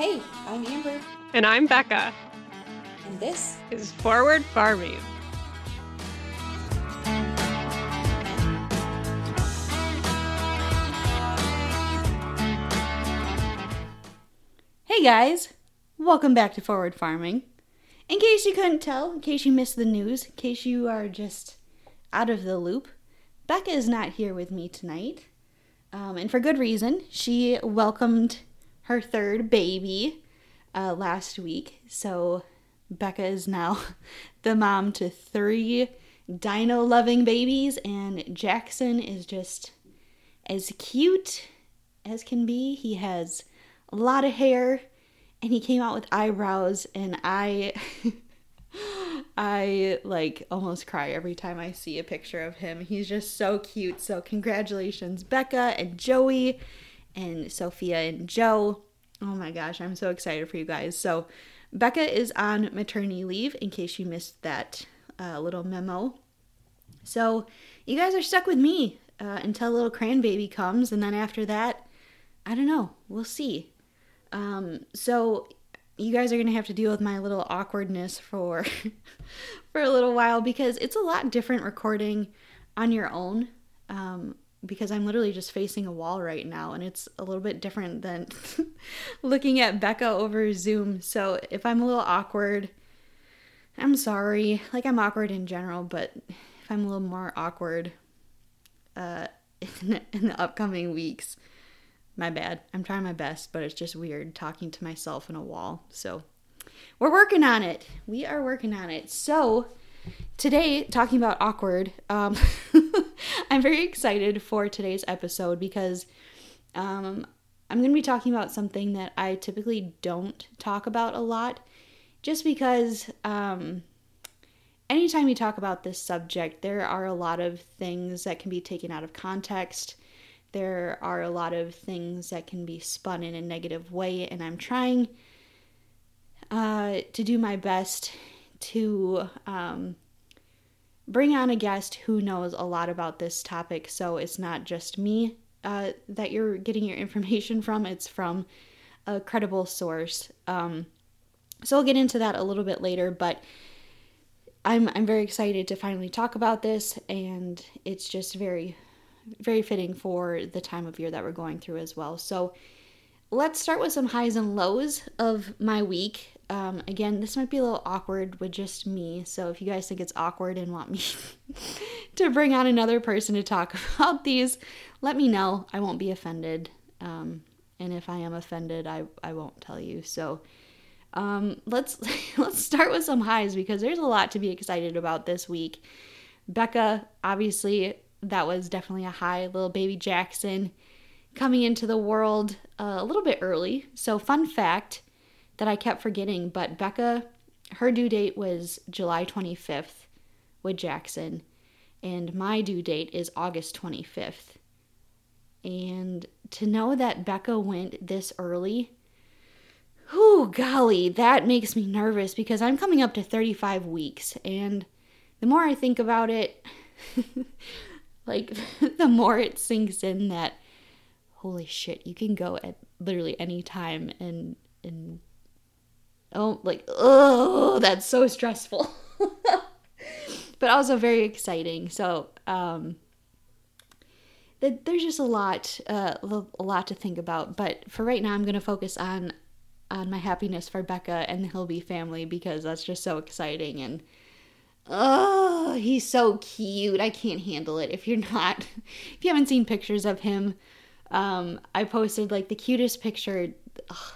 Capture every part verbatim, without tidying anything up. Hey, I'm Amber. And I'm Becca. And this is Forward Farming. Hey guys, welcome back to Forward Farming. In case you couldn't tell, in case you missed the news, in case you are just out of the loop, Becca is not here with me tonight. Um, and for good reason. She welcomed her third baby uh, last week. So Becca is now the mom to three dino-loving babies. And Jackson is just as cute as can be. He has a lot of hair. And he came out with eyebrows, and I, I like almost cry every time I see a picture of him. He's just so cute. So congratulations, Becca and Joey and Sophia and Joe. Oh my gosh, I'm so excited for you guys. So Becca is on maternity leave, in case you missed that uh, little memo. So you guys are stuck with me uh, until little Cranbaby comes, and then after that, I don't know, we'll see. Um, so you guys are going to have to deal with my little awkwardness for, for a little while, because it's a lot different recording on your own, um, because I'm literally just facing a wall right now, and it's a little bit different than looking at Becca over Zoom. So if I'm a little awkward, I'm sorry. Like, I'm awkward in general, but if I'm a little more awkward, uh, in the, in the upcoming weeks, my bad. I'm trying my best, but it's just weird talking to myself in a wall. So we're working on it. We are working on it. So today, talking about awkward, um, I'm very excited for today's episode because um, I'm going to be talking about something that I typically don't talk about a lot, just because um, anytime you talk about this subject, there are a lot of things that can be taken out of context. There are a lot of things that can be spun in a negative way, and I'm trying uh, to do my best to um, bring on a guest who knows a lot about this topic, so it's not just me uh, that you're getting your information from, it's from a credible source. Um, so I'll get into that a little bit later, but I'm, I'm very excited to finally talk about this, and it's just very very fitting for the time of year that we're going through as well. So let's start with some highs and lows of my week. Um, again, this might be a little awkward with just me. So if you guys think it's awkward and want me to bring on another person to talk about these, let me know. I won't be offended. Um, and if I am offended, I, I won't tell you. So um, let's, let's start with some highs, because there's a lot to be excited about this week. Becca, obviously, that was definitely a high. Little baby Jackson coming into the world uh, a little bit early. So fun fact that I kept forgetting, but Becca, her due date was July twenty-fifth with Jackson, and my due date is August twenty-fifth. And to know that Becca went this early, whew, golly, that makes me nervous, because I'm coming up to thirty-five weeks, and the more I think about it, like, the more it sinks in that, holy shit, you can go at literally any time and, and oh, like, oh, that's so stressful. But also very exciting. So, um, that there's just a lot, uh, a lot to think about. But for right now, I'm going to focus on, on my happiness for Becca and the Hilby family, because that's just so exciting. And oh, he's so cute. I can't handle it. If you're not, if you haven't seen pictures of him, um, I posted like the cutest picture. Ugh,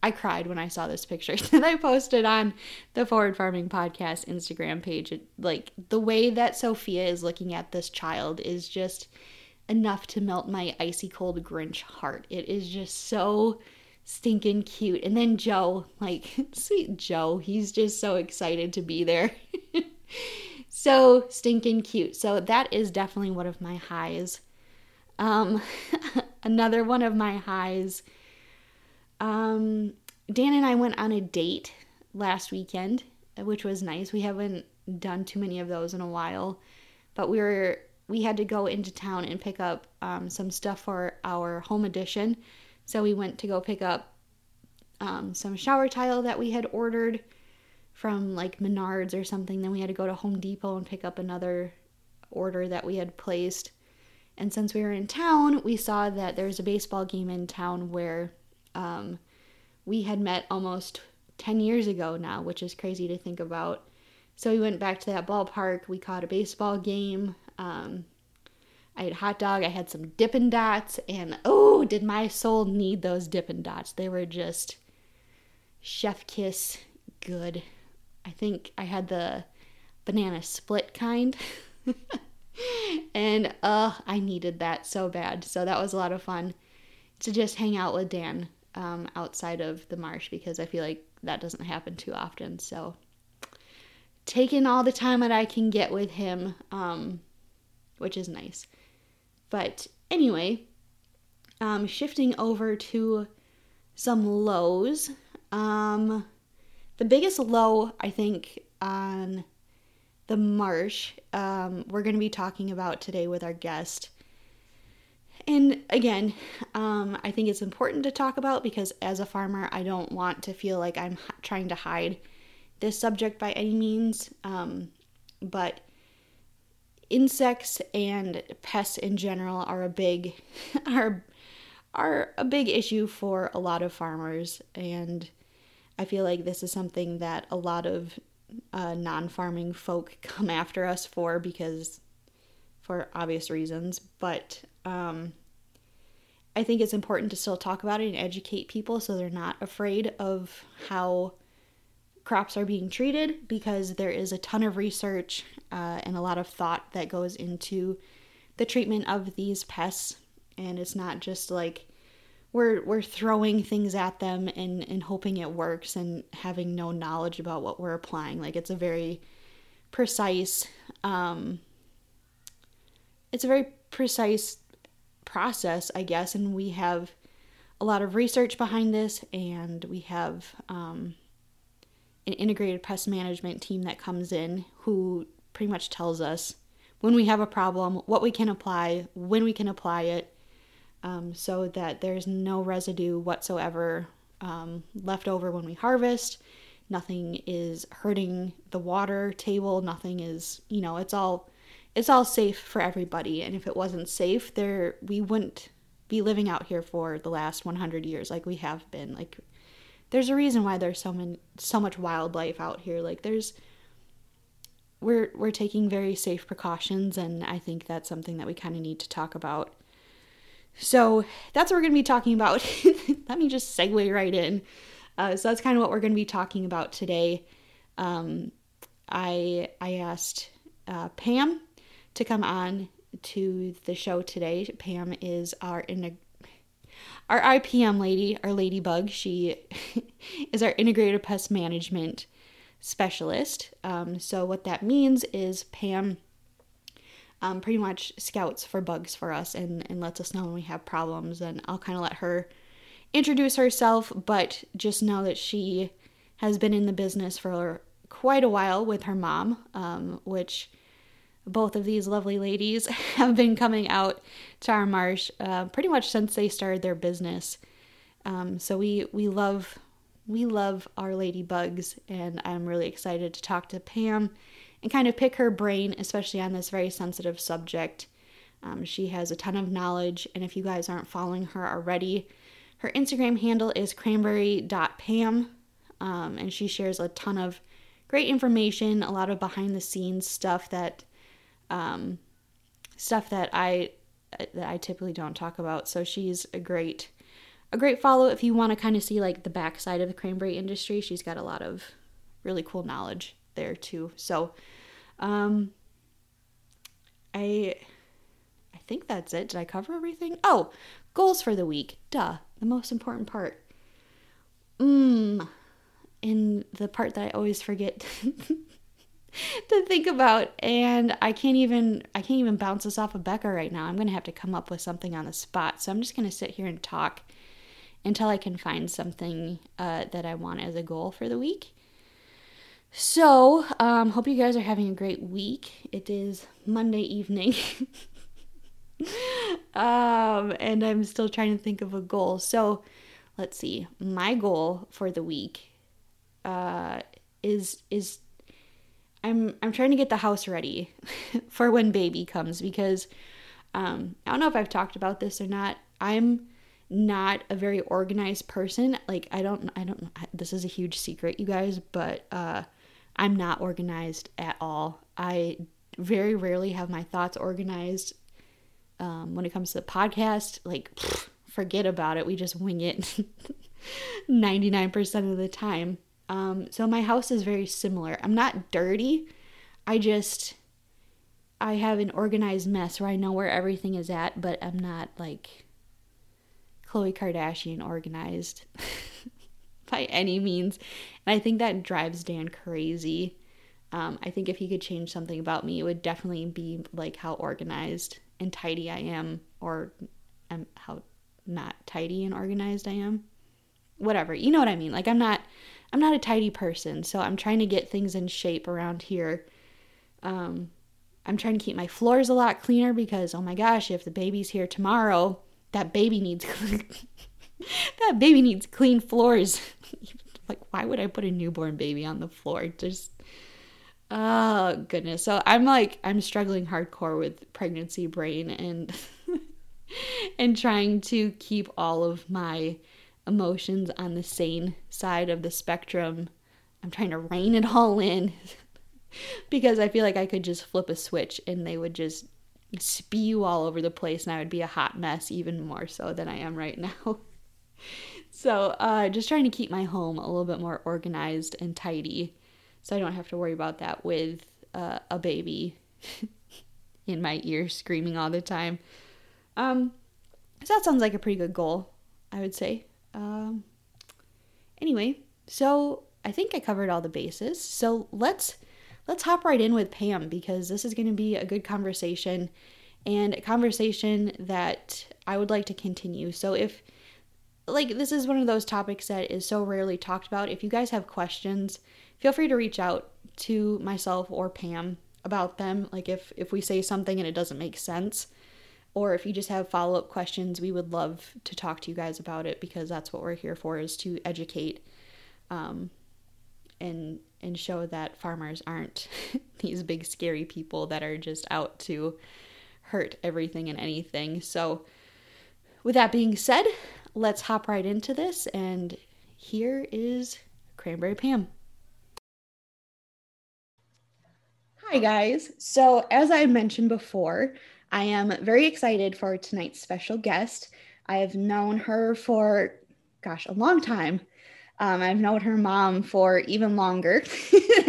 I cried when I saw this picture that I posted on the Forward Farming Podcast Instagram page. It, like, the way that Sophia is looking at this child is just enough to melt my icy cold Grinch heart. It is just so stinking cute. And then Joe, like, sweet Joe, he's just so excited to be there. So stinking cute. So that is definitely one of my highs. Um, another one of my highs, um, Dan and I went on a date last weekend, which was nice. We haven't done too many of those in a while, but we were, we had to go into town and pick up, um, some stuff for our home edition. So we went to go pick up um, some shower tile that we had ordered from like Menards or something. Then we had to go to Home Depot and pick up another order that we had placed. And since we were in town, we saw that there's a baseball game in town where um, we had met almost ten years ago now, which is crazy to think about. So we went back to that ballpark. We caught a baseball game. Um, I had a hot dog. I had some Dippin' Dots. And oh, did my soul need those Dippin' Dots. They were just chef kiss good. I think I had the banana split kind. And uh, I needed that so bad. So that was a lot of fun to just hang out with Dan um, outside of the marsh, because I feel like that doesn't happen too often. So taking all the time that I can get with him, um, which is nice. But anyway, um, shifting over to some lows. Um, the biggest low, I think, on the marsh, um, we're going to be talking about today with our guest. And again, um, I think it's important to talk about because as a farmer, I don't want to feel like I'm h- trying to hide this subject by any means. Um, but insects and pests in general are a big, are, are a big issue for a lot of farmers. And I feel like this is something that a lot of Uh, non-farming folk come after us for, because for obvious reasons, but um, I think it's important to still talk about it and educate people so they're not afraid of how crops are being treated, because there is a ton of research uh, and a lot of thought that goes into the treatment of these pests, and it's not just like We're we're throwing things at them and, and hoping it works and having no knowledge about what we're applying. Like, it's a very precise, um, it's a very precise process, I guess. And we have a lot of research behind this, and we have um, an integrated pest management team that comes in who pretty much tells us when we have a problem, what we can apply, when we can apply it. Um, so that there's no residue whatsoever um, left over when we harvest. Nothing is hurting the water table. Nothing is, you know, it's all it's all safe for everybody. And if it wasn't safe, there we wouldn't be living out here for the last one hundred years like we have been. Like, there's a reason why there's so many, so much wildlife out here. Like, there's we're we're taking very safe precautions, and I think that's something that we kind of need to talk about. So that's what we're going to be talking about. Let me just segue right in. Uh, so that's kind of what we're going to be talking about today. Um, I I asked uh, Pam to come on to the show today. Pam is our our I P M lady, our ladybug. She is our integrated pest management specialist. Um, so what that means is Pam Um, pretty much scouts for bugs for us and, and lets us know when we have problems. And I'll kind of let her introduce herself, but just know that she has been in the business for quite a while with her mom, um, which both of these lovely ladies have been coming out to our marsh uh, pretty much since they started their business. Um, so we, we love we love our ladybugs, and I'm really excited to talk to Pam and kind of pick her brain, especially on this very sensitive subject. Um, she has a ton of knowledge, and if you guys aren't following her already, her Instagram handle is cranberry dot pam, um, and she shares a ton of great information, a lot of behind-the-scenes stuff that um, stuff that I that I typically don't talk about. So she's a great a great follow if you want to kind of see like the backside of the cranberry industry. She's got a lot of really cool knowledge there too. So um I I think that's it. Did I cover everything? Oh, goals for the week. Duh. The most important part. Mmm. And the part that I always forget to think about. And I can't even I can't even bounce this off of Becca right now. I'm gonna have to come up with something on the spot. So I'm just gonna sit here and talk until I can find something uh that I want as a goal for the week. So, um, hope you guys are having a great week. It is Monday evening, um, and I'm still trying to think of a goal. So let's see, my goal for the week uh, is is I'm I'm trying to get the house ready for when baby comes, because um, I don't know if I've talked about this or not. I'm not a very organized person. Like I don't I don't this is a huge secret, you guys, but uh, I'm not organized at all. I very rarely have my thoughts organized. Um, when it comes to the podcast, like pfft, forget about it. We just wing it ninety-nine percent of the time. Um, so my house is very similar. I'm not dirty. I just, I have an organized mess where I know where everything is at, but I'm not like Khloe Kardashian organized by any means. And I think that drives Dan crazy. Um, I think if he could change something about me, it would definitely be like how organized and tidy I am, or um, how not tidy and organized I am. Whatever, you know what I mean. Like I'm not, I'm not a tidy person, so I'm trying to get things in shape around here. Um, I'm trying to keep my floors a lot cleaner because, oh my gosh, if the baby's here tomorrow, that baby needs that baby needs clean floors. Like, why would I put a newborn baby on the floor? Just. Oh, goodness. So I'm like, I'm struggling hardcore with pregnancy brain and and trying to keep all of my emotions on the sane side of the spectrum. I'm trying to rein it all in because I feel like I could just flip a switch and they would just spew all over the place and I would be a hot mess even more so than I am right now. So uh, just trying to keep my home a little bit more organized and tidy, so I don't have to worry about that with uh, a baby in my ear screaming all the time. Um, so that sounds like a pretty good goal, I would say. Um, anyway, so I think I covered all the bases. So let's let's hop right in with Pam, because this is going to be a good conversation, and a conversation that I would like to continue. So if, like, this is one of those topics that is so rarely talked about. If you guys have questions, feel free to reach out to myself or Pam about them. Like if, if we say something and it doesn't make sense, or if you just have follow-up questions, we would love to talk to you guys about it, because that's what we're here for, is to educate um, and and show that farmers aren't these big scary people that are just out to hurt everything and anything. So with that being said, let's hop right into this, and here is Cranberry Pam. Hi guys. So as I mentioned before, I am very excited for tonight's special guest. I have known her for, gosh, a long time. Um, I've known her mom for even longer,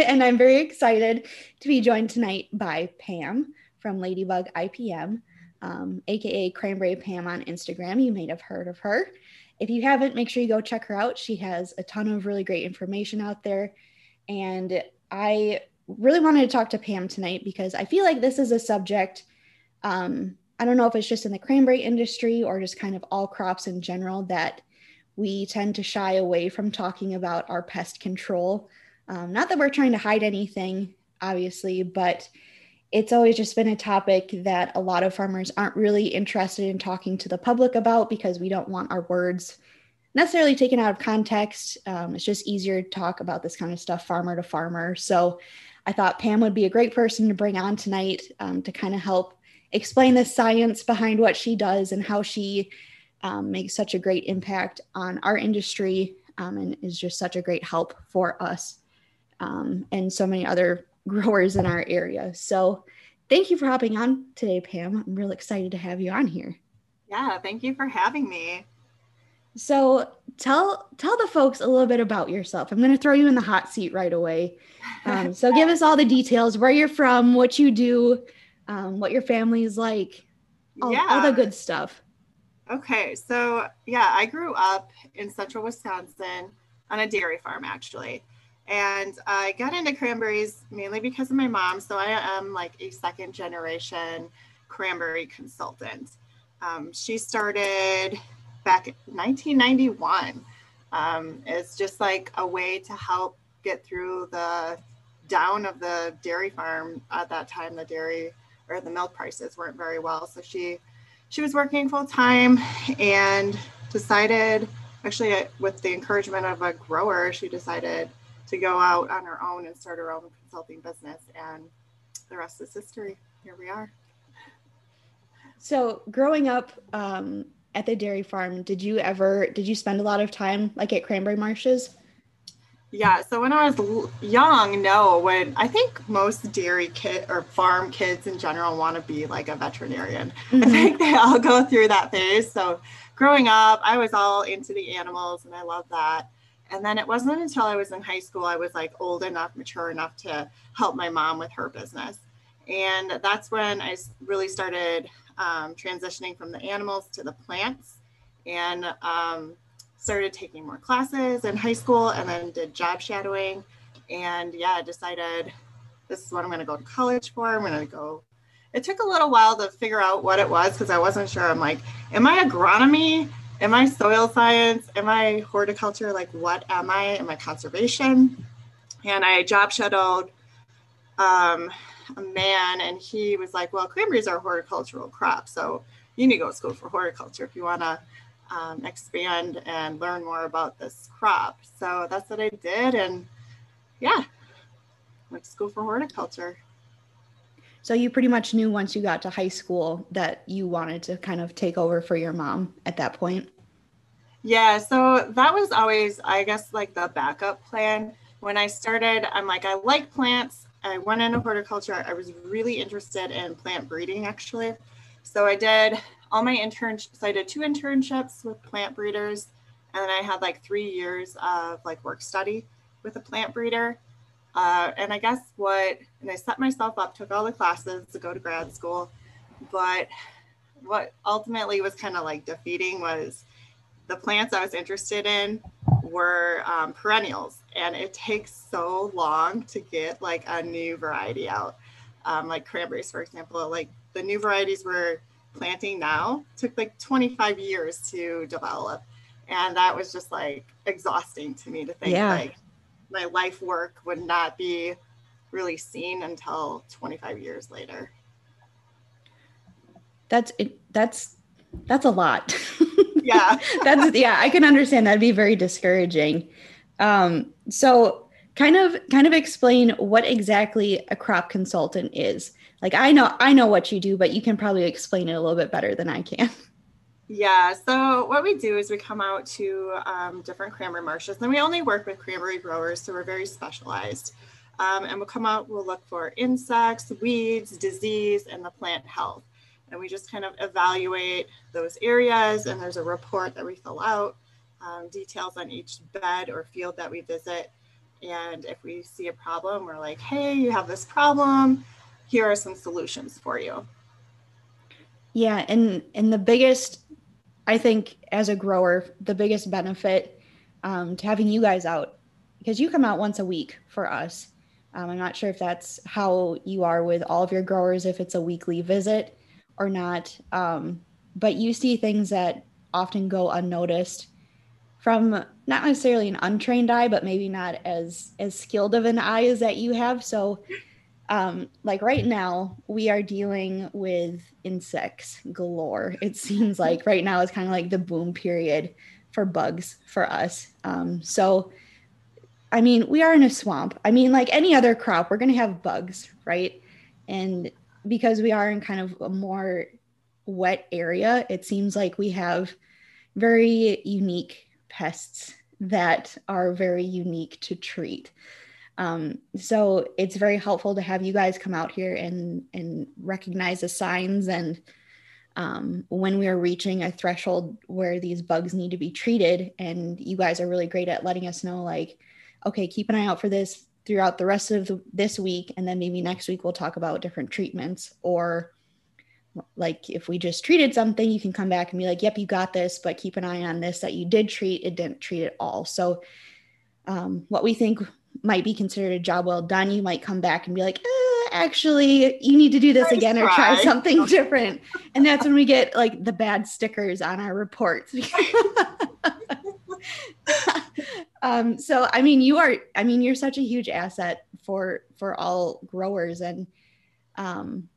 and I'm very excited to be joined tonight by Pam from Ladybug I P M, um, aka Cranberry Pam on Instagram. You may have heard of her. If you haven't, make sure you go check her out. She has a ton of really great information out there, and I really wanted to talk to Pam tonight because I feel like this is a subject, um, I don't know if it's just in the cranberry industry or just kind of all crops in general, that we tend to shy away from talking about our pest control. Um, not that we're trying to hide anything, obviously, but it's always just been a topic that a lot of farmers aren't really interested in talking to the public about, because we don't want our words necessarily taken out of context. Um, it's just easier to talk about this kind of stuff farmer to farmer. So I thought Pam would be a great person to bring on tonight um, to kind of help explain the science behind what she does and how she um, makes such a great impact on our industry, um, and is just such a great help for us um, and so many other growers in our area. So thank you for hopping on today, Pam. I'm real excited to have you on here. Yeah, thank you for having me. So tell tell the folks a little bit about yourself. I'm going to throw you in the hot seat right away. Um, so give us all the details, where you're from, what you do, um, what your family is like, all, yeah. all the good stuff. Okay. So yeah, I grew up in central Wisconsin on a dairy farm, actually. And I got into cranberries mainly because of my mom. So I am like a second generation cranberry consultant. Um, she started back in nineteen ninety-one. Um, it's just like a way to help get through the down of the dairy farm. At that time, the dairy or the milk prices weren't very well. So she, she was working full time and decided actually I, with the encouragement of a grower, she decided to go out on her own and start her own consulting business, and the rest is history. Here we are. So growing up um, at the dairy farm, did you ever, did you spend a lot of time like at Cranberry Marshes? Yeah, so when I was young, no, when I think most dairy kid or farm kids in general want to be like a veterinarian. Mm-hmm. I think they all go through that phase. So growing up, I was all into the animals and I love that. And then it wasn't until I was in high school, I was like old enough, mature enough to help my mom with her business. And that's when I really started um, transitioning from the animals to the plants, and um, started taking more classes in high school, and then did job shadowing. And yeah, decided this is what I'm gonna go to college for. I'm gonna go, it took a little while to figure out what it was, because I wasn't sure. I'm like, am I agronomy? Am I soil science? Am I horticulture? Like, what am I? Am I conservation? And I job shadowed um, a man, and he was like, well, cranberries are a horticultural crop, so you need to go to school for horticulture if you wanna um, expand and learn more about this crop. So that's what I did. And yeah, went to school for horticulture. So you pretty much knew once you got to high school that you wanted to kind of take over for your mom at that point? Yeah, so that was always, I guess, like the backup plan. When I started, I'm like, I like plants. I went into horticulture. I was really interested in plant breeding, actually. So I did all my internships. I did two internships with plant breeders. And then I had like three years of like work study with a plant breeder. Uh, and I guess what, and I set myself up, took all the classes to go to grad school, but what ultimately was kind of like defeating was the plants I was interested in were um, perennials, and it takes so long to get like a new variety out. Um, like cranberries, for example, like the new varieties we're planting now took like twenty-five years to develop. And that was just like exhausting to me to think, yeah, like my life work would not be really seen until twenty-five years later. That's it. That's, that's a lot. Yeah. That's, yeah, I can understand. That'd be very discouraging. Um, so kind of, kind of explain what exactly a crop consultant is. Like, I know, I know what you do, but you can probably explain it a little bit better than I can. Yeah, so what we do is we come out to um, different cranberry marshes, and we only work with cranberry growers, so we're very specialized. Um, and we'll come out, we'll look for insects, weeds, disease, and the plant health. And we just kind of evaluate those areas, and there's a report that we fill out, um, details on each bed or field that we visit. And if we see a problem, we're like, hey, you have this problem, here are some solutions for you. Yeah, and, and the biggest, I think as a grower, the biggest benefit um, to having you guys out, because you come out once a week for us. Um, I'm not sure if that's how you are with all of your growers, if it's a weekly visit or not. Um, but you see things that often go unnoticed from not necessarily an untrained eye, but maybe not as, as skilled of an eye as that you have. So Um, like right now, we are dealing with insects galore. It seems like right now is kind of like the boom period for bugs for us. Um, so, I mean, we are in a swamp. I mean, like any other crop, we're going to have bugs, right? And because we are in kind of a more wet area, it seems like we have very unique pests that are very unique to treat. Um, so it's very helpful to have you guys come out here and, and recognize the signs and um, when we are reaching a threshold where these bugs need to be treated. And you guys are really great at letting us know, like, okay, keep an eye out for this throughout the rest of the, this week. And then maybe next week we'll talk about different treatments, or like if we just treated something, you can come back and be like, yep, you got this, but keep an eye on this that you did treat. It didn't treat at all. So um, what we think might be considered a job well done, you might come back and be like, eh, actually, you need to do this again or try something different. And that's when we get like the bad stickers on our reports. um, so, I mean, you are, I mean, you're such a huge asset for, for all growers, and um,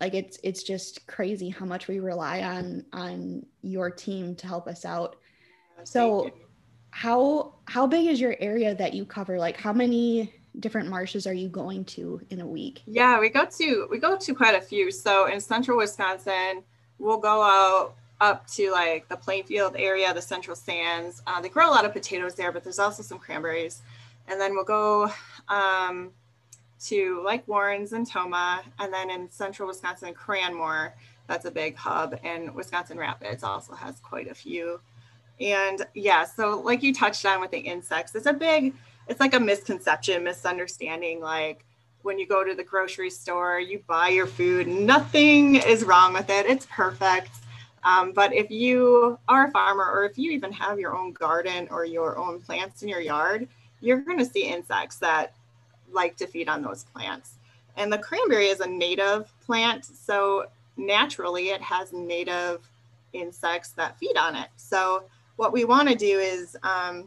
like, it's, it's just crazy how much we rely on, on your team to help us out. So how how big is your area that you cover? Like, how many different marshes are you going to in a week? Yeah, we go to we go to quite a few. So in central Wisconsin, we'll go out up to like the Plainfield area, the Central Sands. Uh, they grow a lot of potatoes there, but there's also some cranberries. And then we'll go um, to like Warrens and Tomah, and then in central Wisconsin, Cranmore. That's a big hub, and Wisconsin Rapids also has quite a few. And yeah, so like you touched on with the insects, it's a big, it's like a misconception, misunderstanding. Like when you go to the grocery store, you buy your food, nothing is wrong with it. It's perfect. Um, but if you are a farmer, or if you even have your own garden or your own plants in your yard, you're going to see insects that like to feed on those plants. And the cranberry is a native plant, so naturally it has native insects that feed on it. So what we want to do is um,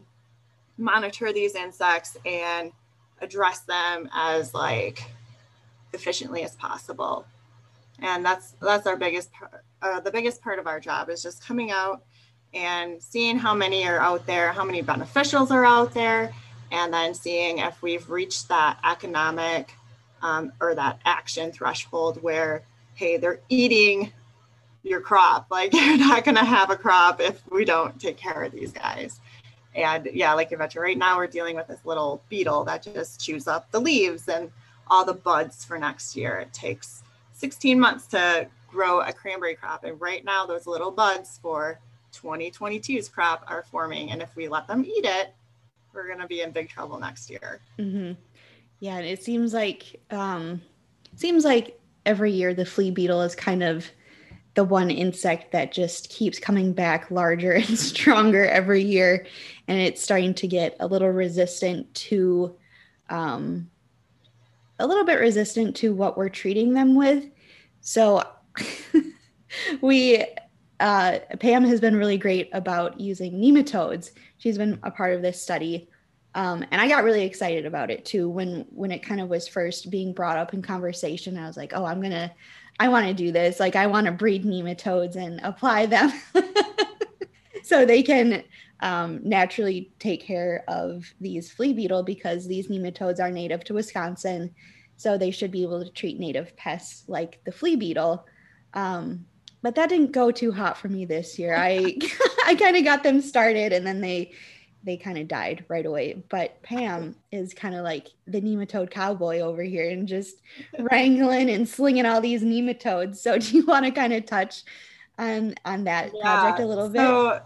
monitor these insects and address them as like efficiently as possible. And that's that's our biggest part. Uh, the biggest part of our job is just coming out and seeing how many are out there, how many beneficials are out there, and then seeing if we've reached that economic um, or that action threshold where, hey, they're eating your crop. Like, you're not going to have a crop if we don't take care of these guys. And yeah, like you mentioned, right now we're dealing with this little beetle that just chews up the leaves and all the buds for next year. It takes sixteen months to grow a cranberry crop, and right now those little buds for twenty twenty-two's crop are forming, and if we let them eat it, we're going to be in big trouble next year. Mm-hmm. Yeah, and it seems like um seems like every year the flea beetle is kind of the one insect that just keeps coming back larger and stronger every year, and it's starting to get a little resistant to um a little bit resistant to what we're treating them with. So we, uh, Pam has been really great about using nematodes. She's been a part of this study. Um, and I got really excited about it too. When, when it kind of was first being brought up in conversation, I was like, oh, I'm going to, I want to do this. Like, I want to breed nematodes and apply them so they can um, naturally take care of these flea beetle, because these nematodes are native to Wisconsin. So they should be able to treat native pests like the flea beetle. Um, but that didn't go too hot for me this year. I I kind of got them started, and then they they kind of died right away. But Pam is kind of like the nematode cowboy over here, and just wrangling and slinging all these nematodes. So do you want to kind of touch on, on that yeah. project a little bit? So,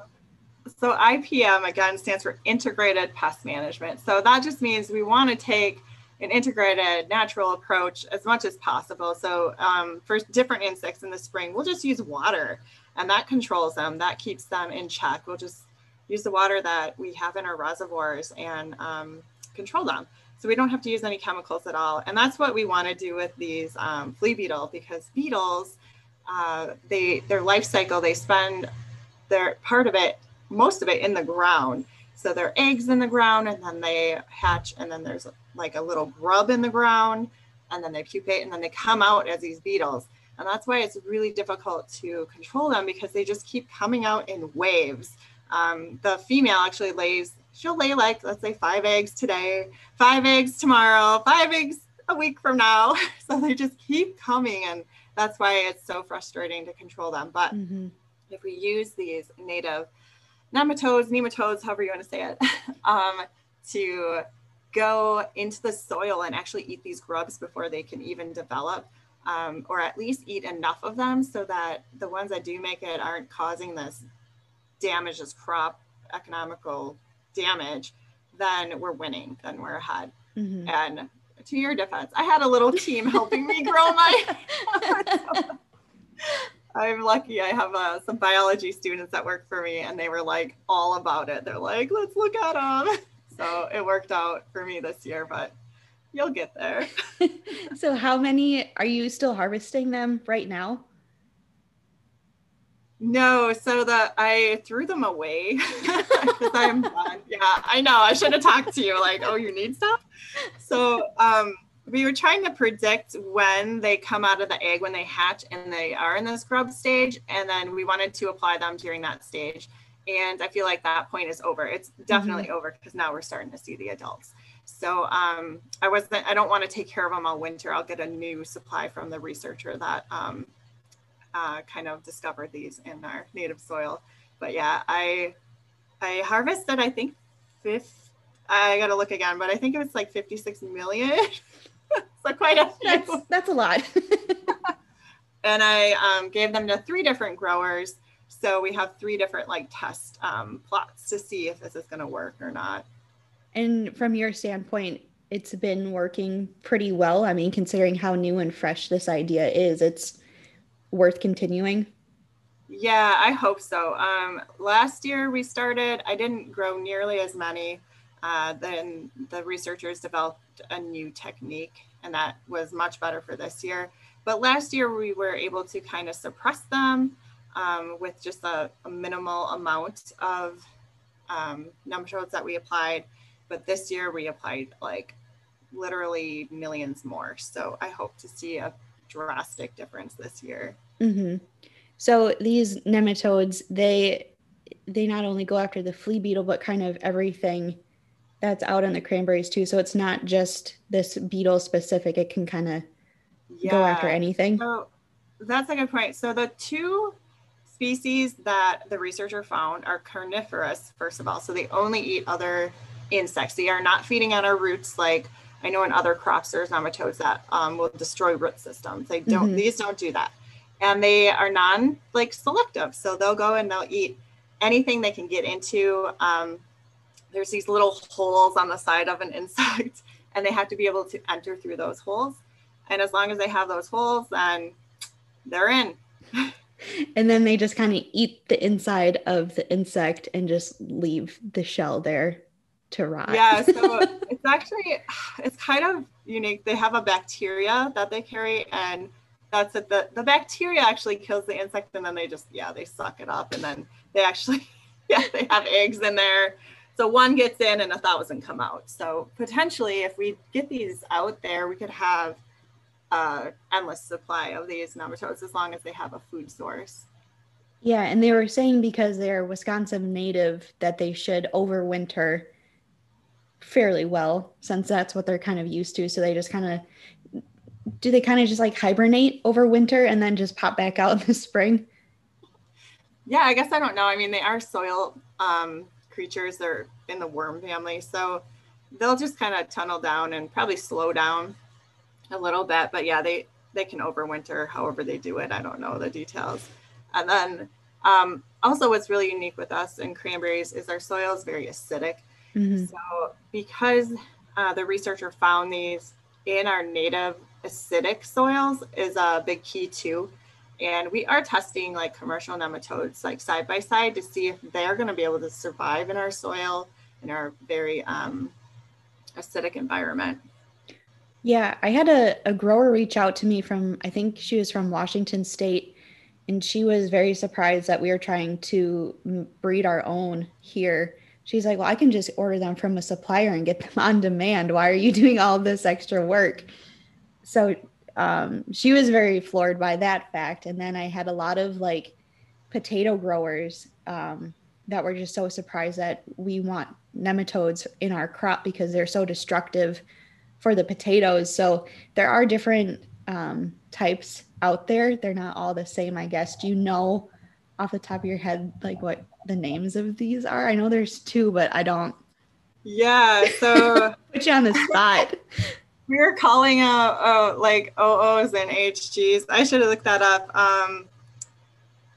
so I P M, again, stands for Integrated Pest Management. So that just means we want to take an integrated natural approach as much as possible. So um, for different insects in the spring, we'll just use water, and that controls them, that keeps them in check. We'll just use the water that we have in our reservoirs and um, control them. So we don't have to use any chemicals at all. And that's what we want to do with these um, flea beetle, because beetles, uh, they their life cycle, they spend their part of it, most of it in the ground. So their eggs in the ground, and then they hatch, and then there's like a little grub in the ground, and then they pupate, and then they come out as these beetles. And that's why it's really difficult to control them, because they just keep coming out in waves. Um, the female actually lays, she'll lay like, let's say five eggs today, five eggs tomorrow, five eggs a week from now. So they just keep coming, and that's why it's so frustrating to control them. But mm-hmm. if we use these native nematodes, nematodes, however you want to say it, um, to go into the soil and actually eat these grubs before they can even develop, um, or at least eat enough of them so that the ones that do make it aren't causing this damage, this crop economical damage, then we're winning, then we're ahead. Mm-hmm. And to your defense, I had a little team helping me grow my, I'm lucky. I have uh, some biology students that work for me, and they were like all about it. They're like, let's look at them. So it worked out for me this year, but you'll get there. So how many, are you still harvesting them right now? No. So the, I threw them away. I'm done. Yeah, I know. I should have talked to you like, oh, you need stuff. So, um, we were trying to predict when they come out of the egg, when they hatch, and they are in this grub stage. And then we wanted to apply them during that stage. And I feel like that point is over. It's definitely mm-hmm. over, because now we're starting to see the adults. So um, I wasn't, I don't want to take care of them all winter. I'll get a new supply from the researcher that um, uh, kind of discovered these in our native soil. But yeah, I I harvested, I think, fifth, I got to look again, but I think it was like fifty-six million. So quite a few. That's, that's a lot. And I um, gave them to three different growers. So we have three different like test um, plots to see if this is going to work or not. And from your standpoint, it's been working pretty well. I mean, considering how new and fresh this idea is, it's worth continuing. Yeah, I hope so. Um, last year we started, I didn't grow nearly as many. Uh, then the researchers developed a new technique, and that was much better for this year. But last year we were able to kind of suppress them um, with just a, a minimal amount of um, nematodes that we applied. But this year we applied like literally millions more. So I hope to see a drastic difference this year. Mm-hmm. So these nematodes, they they not only go after the flea beetle, but kind of everything that's out on the cranberries too. So it's not just this beetle specific, it can kind of yeah. go after anything. So that's a good point. So the two species that the researcher found are carnivorous, first of all. So they only eat other insects. They are not feeding on our roots. Like I know in other crops, there's nematodes that um, will destroy root systems. They don't, mm-hmm. these don't do that. And they are non like selective. So they'll go and they'll eat anything they can get into. Um, there's these little holes on the side of an insect, and they have to be able to enter through those holes. And as long as they have those holes, then they're in. And then they just kind of eat the inside of the insect and just leave the shell there to rot. Yeah, so it's actually, it's kind of unique. They have a bacteria that they carry, and that's it. The, the bacteria actually kills the insect, and then they just, yeah, they suck it up. And then they actually, yeah, they have eggs in there. So one gets in and a thousand come out. So potentially if we get these out there, we could have uh endless supply of these nematodes as long as they have a food source. Yeah. And they were saying because they're Wisconsin native that they should overwinter fairly well, since that's what they're kind of used to. So they just kind of Do they kind of just like hibernate over winter and then just pop back out in the spring? Yeah, I guess I don't know. I mean, they are soil um, creatures. They're in the worm family. So they'll just kind of tunnel down and probably slow down a little bit. But yeah, they, they can overwinter however they do it. I don't know the details. And then um, also what's really unique with us and cranberries is our soil is very acidic. Mm-hmm. So because uh, the researcher found these in our native acidic soils is a big key too. And we are testing like commercial nematodes like side by side to see if they're going to be able to survive in our soil in our very um, acidic environment. Yeah, I had a, a grower reach out to me from, I think she was from Washington State, and she was very surprised that we were trying to breed our own here. She's like, well, I can just order them from a supplier and get them on demand. Why are you doing all this extra work? So um, she was very floored by that fact. And then I had a lot of like potato growers um, that were just so surprised that we want nematodes in our crop because they're so destructive for the potatoes. So there are different um, types out there. They're not all the same, I guess. Do you know off the top of your head, like what the names of these are? I know there's two, but I don't. Yeah, so. Put you on the spot. We were calling out oh, like O Os and H Gs. I should have looked that up. Um,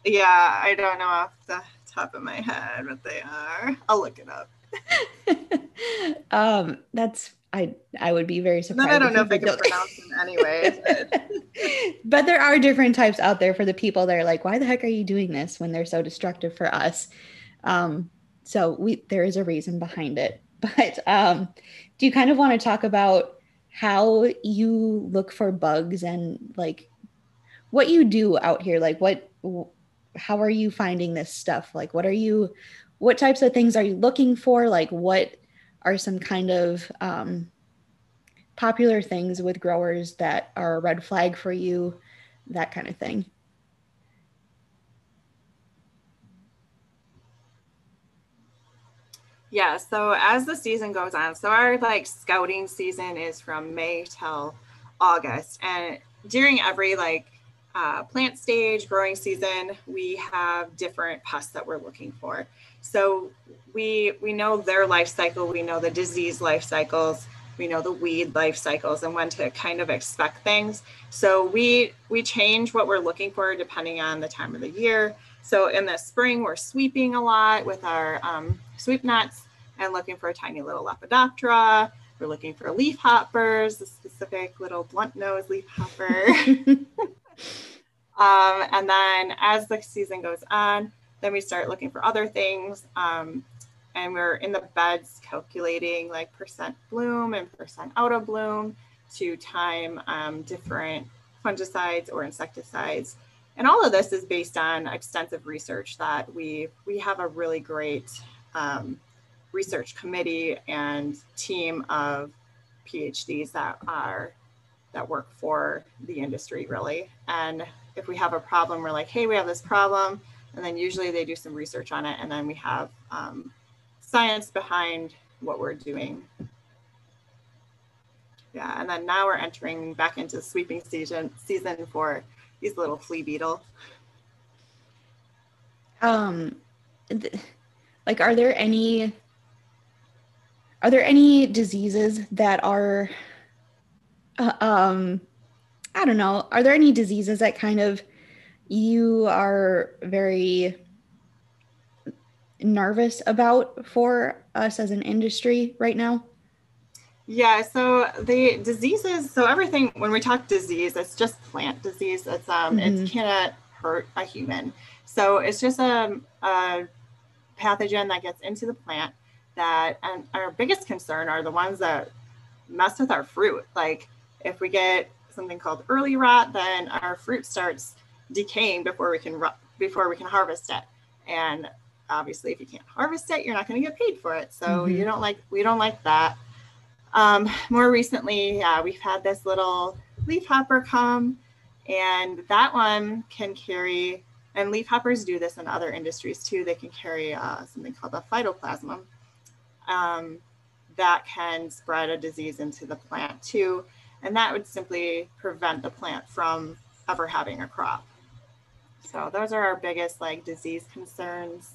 yeah, I don't know off the top of my head what they are. I'll look it up. um, that's I. I would be very surprised. I don't know if I can pronounce them anyway. But. But there are different types out there for the people that are like, why the heck are you doing this when they're so destructive for us? Um, so we there is a reason behind it. But um, do you kind of want to talk about how you look for bugs and like what you do out here? Like what, how are you finding this stuff? Like what are you, what types of things are you looking for? Like what are some kind of um, popular things with growers that are a red flag for you, that kind of thing? Yeah, so as the season goes on, so our like scouting season is from May till August, and during every like uh, plant stage, growing season, we have different pests that we're looking for. So we we know their life cycle, we know the disease life cycles, we know the weed life cycles, and when to kind of expect things. So we we change what we're looking for depending on the time of the year. So in the spring, we're sweeping a lot with our um, sweep nets and looking for a tiny little Lepidoptera. We're looking for leaf hoppers, a specific little blunt-nosed leaf hopper. um, and then as the season goes on, then we start looking for other things. Um, and we're in the beds calculating like percent bloom and percent out of bloom to time um, different fungicides or insecticides. And all of this is based on extensive research that we, we have a really great um, research committee and team of PhDs that are that work for the industry really. And if we have a problem, we're like, hey, we have this problem. And then usually they do some research on it. And then we have um, science behind what we're doing. Yeah, and then now we're entering back into sweeping season season for these little flea beetles. Um, th- like, are there any, are there any diseases that are, uh, um, I don't know, are there any diseases that kind of you are very nervous about for us as an industry right now? Yeah, so the diseases, so everything, when we talk disease, it's just plant disease. It's um, mm-hmm. It cannot hurt a human. So it's just a, a pathogen that gets into the plant that, and our biggest concern are the ones that mess with our fruit. Like if we get something called early rot, then our fruit starts decaying before we can, before we can harvest it. And obviously if you can't harvest it, you're not going to get paid for it. So mm-hmm. you don't like, we don't like that. Um, more recently, uh, we've had this little leafhopper come, and that one can carry, and leafhoppers do this in other industries too, they can carry uh, something called a phytoplasma um, that can spread a disease into the plant too, and that would simply prevent the plant from ever having a crop. So those are our biggest like disease concerns.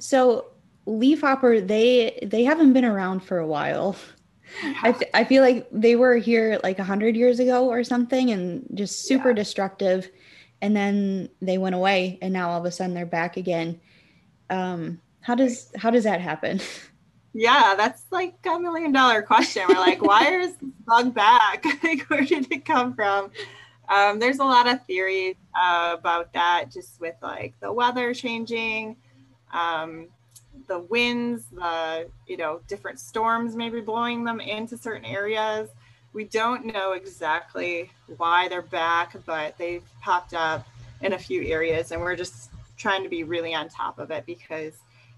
So leafhopper, they they haven't been around for a while. Yeah. I, th- I feel like they were here like one hundred years ago or something, and just super yeah. destructive, and then they went away, and now all of a sudden they're back again. Um, how does how does that happen? Yeah, that's like a million dollar question. We're like, why is bug back? Like, where did it come from? Um, there's a lot of theories uh, about that, just with like the weather changing, um, the winds, the, you know, different storms maybe blowing them into certain areas. We don't know exactly why they're back, but they've popped up in a few areas, and we're just trying to be really on top of it because,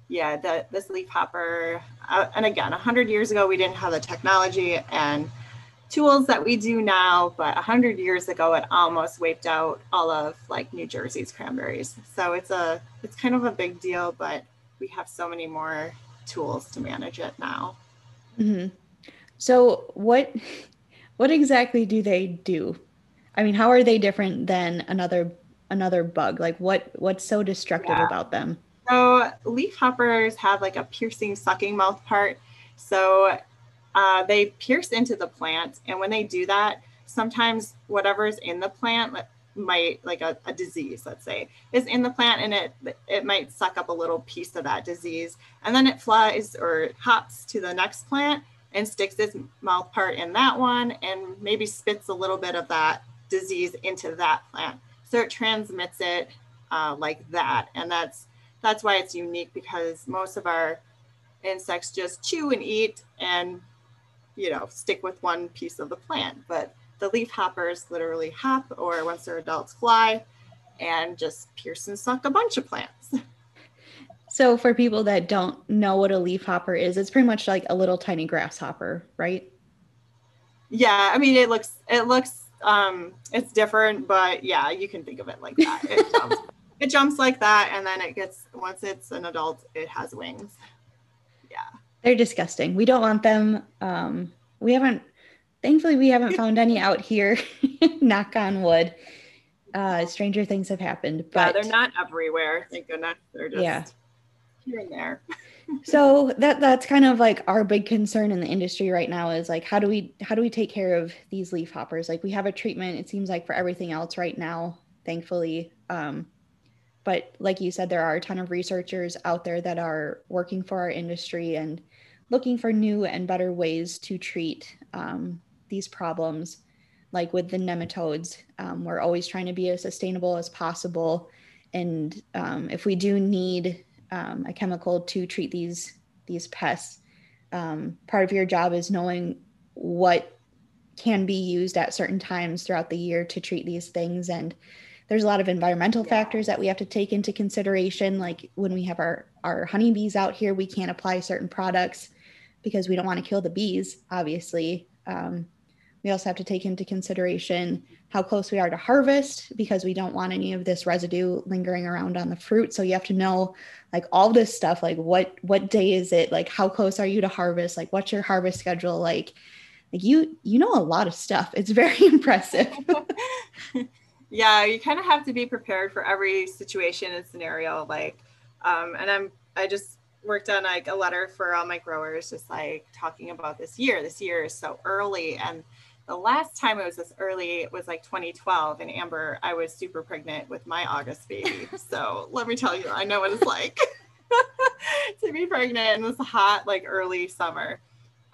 yeah, the, this leafhopper, uh, and again, one hundred years ago, we didn't have the technology and tools that we do now, but one hundred years ago, it almost wiped out all of like New Jersey's cranberries. So it's a, it's kind of a big deal, but we have so many more tools to manage it now. Mm-hmm. So what... What exactly do they do? I mean, how are they different than another another bug? Like what what's so destructive yeah. about them? So leafhoppers have like a piercing, sucking mouth part. So uh, they pierce into the plant. And when they do that, sometimes whatever's in the plant might, like a, a disease, let's say, is in the plant, and it it might suck up a little piece of that disease. And then it flies or hops to the next plant and sticks its mouth part in that one, and maybe spits a little bit of that disease into that plant. So it transmits it uh, like that. And that's that's why it's unique, because most of our insects just chew and eat and, you know, stick with one piece of the plant. But the leafhoppers literally hop, or once they're adults, fly, and just pierce and suck a bunch of plants. So for people that don't know what a leafhopper is, it's pretty much like a little tiny grasshopper, right? Yeah, I mean, it looks, it looks, um, it's different, but yeah, you can think of it like that. It jumps, it jumps like that, and then it gets, once it's an adult, it has wings. yeah. They're disgusting. We don't want them. Um, we haven't, thankfully we haven't found any out here. Knock on wood. Uh, stranger things have happened, but yeah, they're not everywhere. Thank goodness. They're just yeah. here and there. So that that's kind of like our big concern in the industry right now is like, how do we, how do we take care of these leaf hoppers? Like we have a treatment, it seems like, for everything else right now, thankfully. Um, but like you said, there are a ton of researchers out there that are working for our industry and looking for new and better ways to treat um, these problems. Like with the nematodes, um, we're always trying to be as sustainable as possible. And um, if we do need um, a chemical to treat these these pests, um, part of your job is knowing what can be used at certain times throughout the year to treat these things. And there's a lot of environmental yeah. factors that we have to take into consideration. Like when we have our, our honeybees out here, we can't apply certain products because we don't want to kill the bees, obviously. Um, We also have to take into consideration how close we are to harvest because we don't want any of this residue lingering around on the fruit. So you have to know like all this stuff, like what, what day is it? Like how close are you to harvest? Like what's your harvest schedule? Like, like you, you know, a lot of stuff. It's very impressive. Yeah. You kind of have to be prepared for every situation and scenario. Like, um, and I'm, I just worked on like a letter for all my growers, just like talking about this year, this year is so early. And the last time it was this early, it was like twenty twelve, and Amber, I was super pregnant with my August baby. So let me tell you, I know what it's like to be pregnant in this hot, like early summer.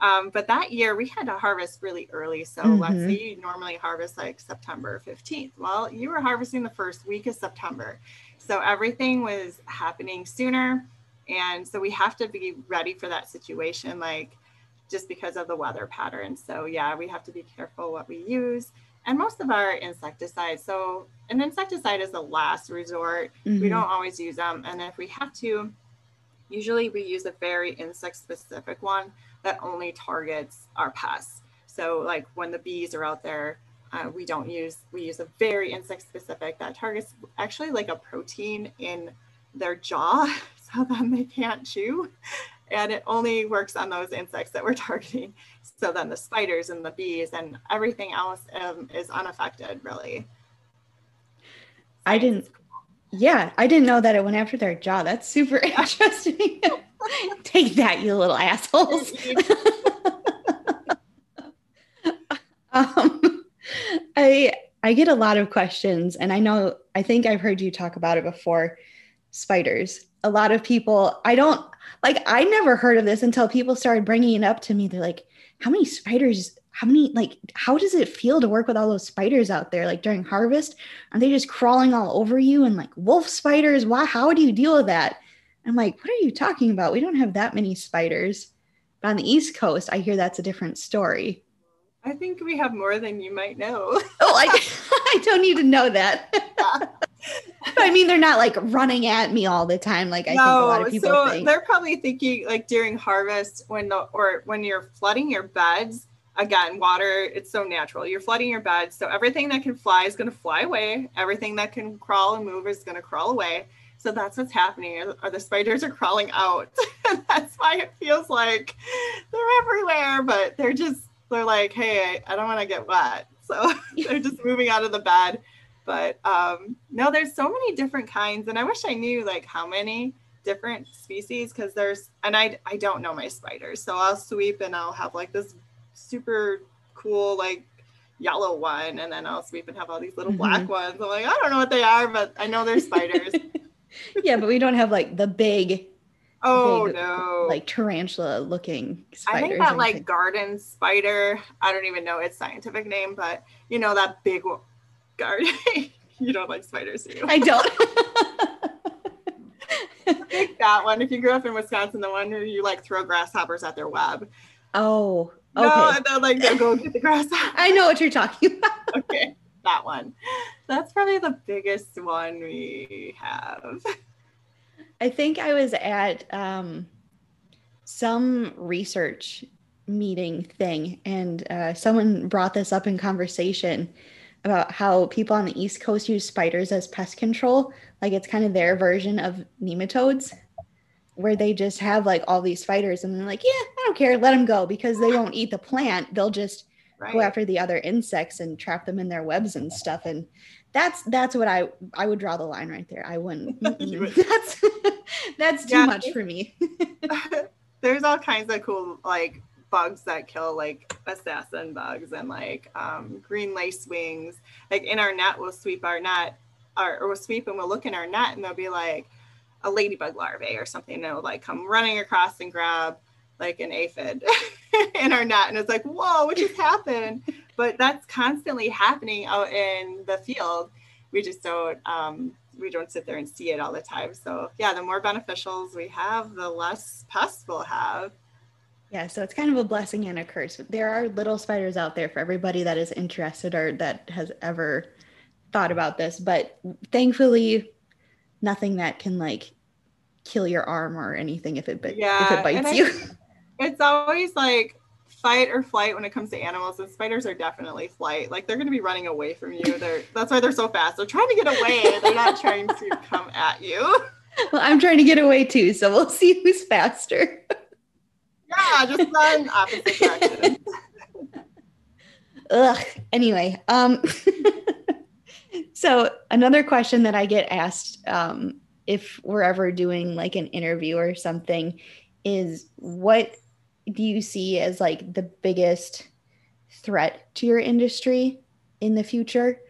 Um, but that year we had to harvest really early. So mm-hmm. let's say you normally harvest like September fifteenth. Well, you were harvesting the first week of September. So everything was happening sooner. And so we have to be ready for that situation. Like, just because of the weather pattern. So yeah, we have to be careful what we use and most of our insecticides. So an insecticide is the last resort. Mm-hmm. We don't always use them. And if we have to, usually we use a very insect specific one that only targets our pests. So like when the bees are out there, uh, we don't use, we use a very insect specific that targets actually like a protein in their jaw so then they can't chew. And it only works on those insects that we're targeting. So then the spiders and the bees and everything else um, is unaffected, really. I didn't, yeah, I didn't know that it went after their jaw. That's super interesting. Take that, you little assholes. um, I I get a lot of questions, and I know, I think I've heard you talk about it before, spiders. A lot of people, I don't, like, I never heard of this until people started bringing it up to me. They're like, how many spiders, how many, like, how does it feel to work with all those spiders out there? Like during harvest, are they just crawling all over you and like wolf spiders? Why, how do you deal with that? I'm like, what are you talking about? We don't have that many spiders. But on the East Coast, I hear that's a different story. I think we have more than you might know. Oh, I, I don't need to know that. Yeah. I mean, they're not like running at me all the time. Like I no, think a lot of people so think. They're probably thinking like during harvest when the, or when you're flooding your beds, again, water, it's so natural. You're flooding your beds. So everything that can fly is going to fly away. Everything that can crawl and move is going to crawl away. So that's what's happening, or, or the spiders are crawling out. And that's why it feels like they're everywhere, but they're just, they're like, hey, I, I don't want to get wet. So they're just moving out of the bed. But um, no, there's so many different kinds. And I wish I knew like how many different species, because there's, and I, I don't know my spiders. So I'll sweep and I'll have like this super cool, like yellow one. And then I'll sweep and have all these little mm-hmm. black ones. I'm like, I don't know what they are, but I know they're spiders. Yeah, but we don't have like the big Oh big, no! Like tarantula looking spiders. I think that like garden spider. I don't even know its scientific name, but you know that big w- garden. You don't like spiders, do you? I don't. Like that one. If you grew up in Wisconsin, the one where you like throw grasshoppers at their web. Oh. Okay. No, and then like they'll go get the grasshopper. I know what you're talking about. Okay, that one. That's probably the biggest one we have. I think I was at um, some research meeting thing, and uh, someone brought this up in conversation about how people on the East Coast use spiders as pest control. Like it's kind of their version of nematodes. where they just have like all these fighters and they're like, yeah, I don't care, let them go, because they won't eat the plant. They'll just right. go after the other insects and trap them in their webs and stuff. And that's, that's what I, I would draw the line right there. I wouldn't, that's, that's too yeah. much for me. There's all kinds of cool, like bugs that kill, like assassin bugs and like um, green lacewings. Like in our net, we'll sweep our net or, or we'll sweep and we'll look in our net and they'll be like a ladybug larvae or something. And they'll like come running across and grab like an aphid in our net. And it's like, whoa, what just happened? But that's constantly happening out in the field. We just don't, um, we don't sit there and see it all the time. So yeah, the more beneficials we have, the less pests we'll have. Yeah, so it's kind of a blessing and a curse. There are little spiders out there for everybody that is interested or that has ever thought about this, but thankfully nothing that can like kill your arm or anything if it, yeah, if it bites you. It's always like fight or flight when it comes to animals, and spiders are definitely flight. Like they're going to be running away from you. They're that's why they're so fast. They're trying to get away. They're not trying to come at you. Well, I'm trying to get away too, so we'll see who's faster. Yeah, just run opposite directions. Ugh. Anyway, um, so another question that I get asked um, if we're ever doing like an interview or something is, what do you see as like the biggest threat to your industry in the future?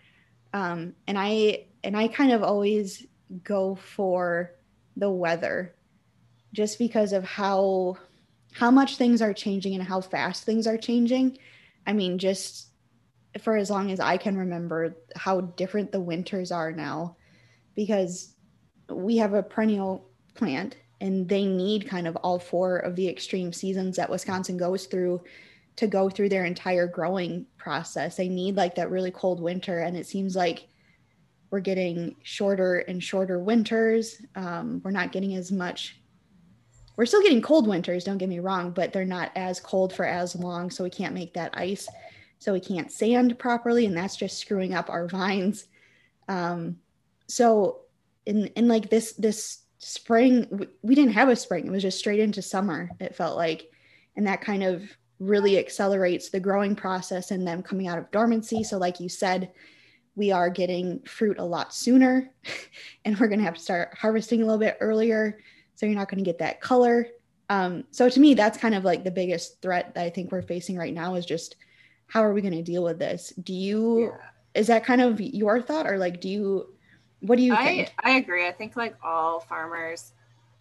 Um, and I and I kind of always go for the weather, just because of how. how much things are changing and how fast things are changing. I mean, just for as long as I can remember how different the winters are now, because we have a perennial plant and they need kind of all four of the extreme seasons that Wisconsin goes through to go through their entire growing process. They need like that really cold winter. And it seems like we're getting shorter and shorter winters. Um, we're not getting as much We're still getting cold winters, don't get me wrong, but they're not as cold for as long, so we can't make that ice, so we can't sand properly, and that's just screwing up our vines. Um, so in in like this this spring, we didn't have a spring. It was just straight into summer, it felt like, and that kind of really accelerates the growing process and them coming out of dormancy. So like you said, we are getting fruit a lot sooner, and we're going to have to start harvesting a little bit earlier. So you're not going to get that color. Um, so to me, that's kind of like the biggest threat that I think we're facing right now is just, how are we going to deal with this? Do you, yeah. Is that kind of your thought, or like, do you, what do you I, think? I agree. I think like all farmers,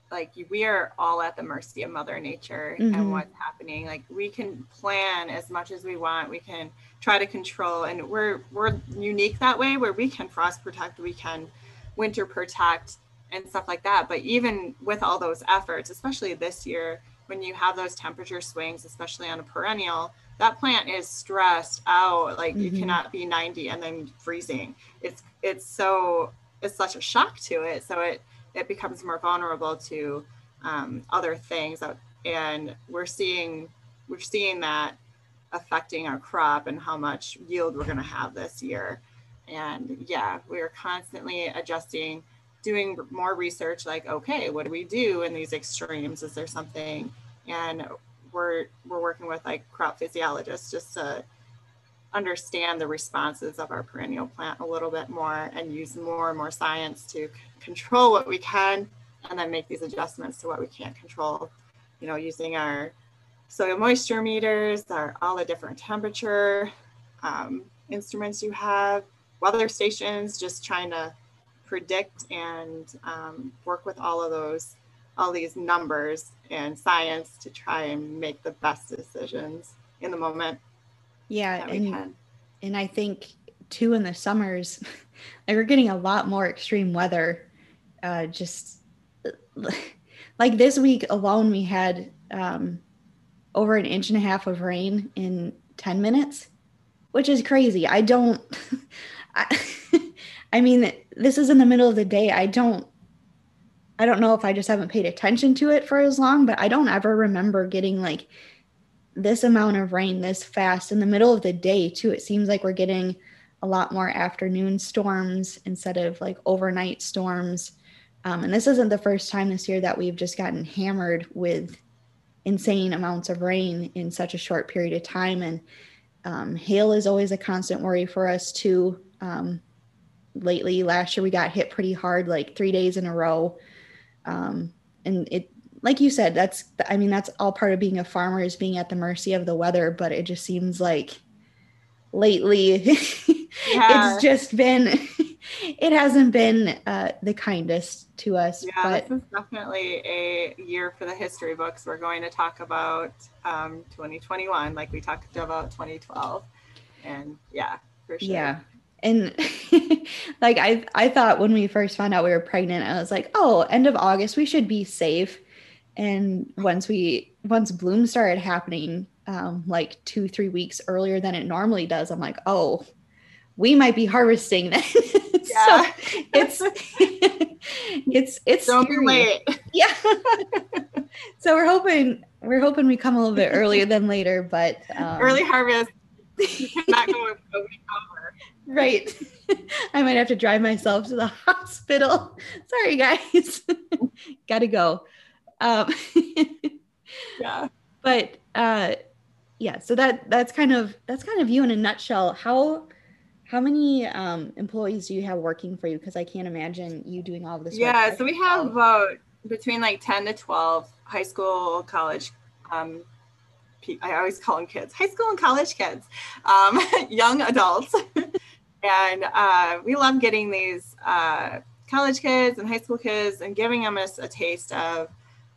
like we are all at the mercy of Mother Nature mm-hmm. and what's happening. Like we can plan as much as we want. We can try to control, and we're, we're unique that way, where we can frost protect, we can winter protect, and stuff like that. But even with all those efforts, especially this year, when you have those temperature swings, especially on a perennial, that plant is stressed out. Like mm-hmm. you cannot be ninety and then freezing. It's, it's so, it's such a shock to it. So it, it becomes more vulnerable to um, other things. And we're seeing, we're seeing that affecting our crop and how much yield we're going to have this year. And yeah, we are constantly adjusting, doing more research, like, okay, what do we do in these extremes? Is there something? And we're we're working with like crop physiologists just to understand the responses of our perennial plant a little bit more, and use more and more science to c- control what we can, and then make these adjustments to what we can't control, you know, using our soil moisture meters, our all the different temperature um, instruments you have, weather stations, just trying to predict and um, work with all of those, all these numbers and science to try and make the best decisions in the moment. Yeah, and, and I think too in the summers, like we're getting a lot more extreme weather. Uh, just like this week alone, we had um, over an inch and a half of rain in ten minutes, which is crazy. I don't, I, I mean, this is in the middle of the day. I don't, I don't know if I just haven't paid attention to it for as long, but I don't ever remember getting like this amount of rain this fast in the middle of the day too. It seems like we're getting a lot more afternoon storms instead of like overnight storms. Um, and this isn't the first time this year that we've just gotten hammered with insane amounts of rain in such a short period of time. And um, hail is always a constant worry for us too. Um, lately, last year we got hit pretty hard, like three days in a row. Um, and it, like you said, that's, I mean, that's all part of being a farmer, is being at the mercy of the weather, but it just seems like lately yeah. it's just been, it hasn't been uh, the kindest to us. Yeah, but this is definitely a year for the history books. We're going to talk about um, twenty twenty-one, like we talked about twenty twelve, and yeah, for sure. Yeah. And like, I, I thought when we first found out we were pregnant, I was like, oh, end of August, we should be safe. And once we, once bloom started happening, um, like two, three weeks earlier than it normally does, I'm like, oh, we might be harvesting then. Yeah. So it's, it's, it's Don't scary. Be late. Yeah. So we're hoping, we're hoping we come a little bit earlier than later, but, um, early harvest. You cannot go a week over. Right. I might have to drive myself to the hospital. Sorry, guys. Gotta go. Um, yeah. But uh, yeah, so that that's kind of that's kind of you in a nutshell. How how many um, employees do you have working for you? Because I can't imagine you doing all of this. Yeah, so we have about between like ten to twelve high school, college um I always call them kids, high school and college kids, um, young adults. And uh, we love getting these uh, college kids and high school kids and giving them a, a taste of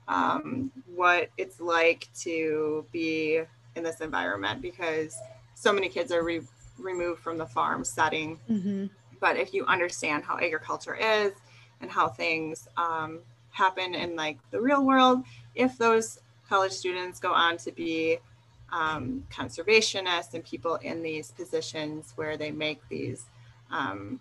um, what it's like to be in this environment, because so many kids are re- removed from the farm setting. Mm-hmm. But if you understand how agriculture is and how things um, happen in like the real world, if those college students go on to be um, conservationists and people in these positions where they make these, um,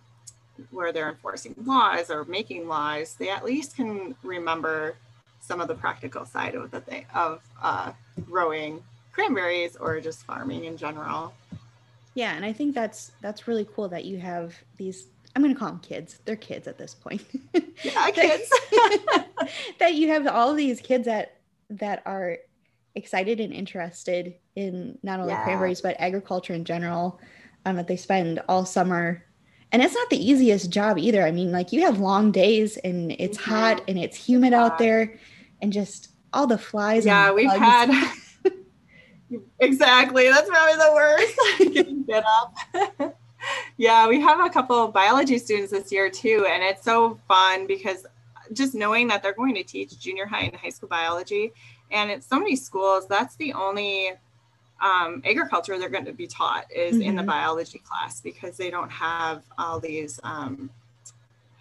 where they're enforcing laws or making laws, they at least can remember some of the practical side of the thing, of uh, growing cranberries or just farming in general. Yeah, and I think that's that's really cool that you have these. I'm going to call them kids. They're kids at this point. Yeah, kids. That you have all these kids at. That are excited and interested in not only yeah. cranberries, but agriculture in general, um, that they spend all summer. And it's not the easiest job either. I mean, like, you have long days and it's mm-hmm. hot and it's humid yeah. out there and just all the flies. Yeah, and we've bugs. had. Exactly. That's probably the worst. Getting bit up. Yeah, we have a couple of biology students this year too. And it's so fun because just knowing that they're going to teach junior high and high school biology, and at so many schools, that's the only um, agriculture they're going to be taught is mm-hmm. in the biology class, because they don't have all these um,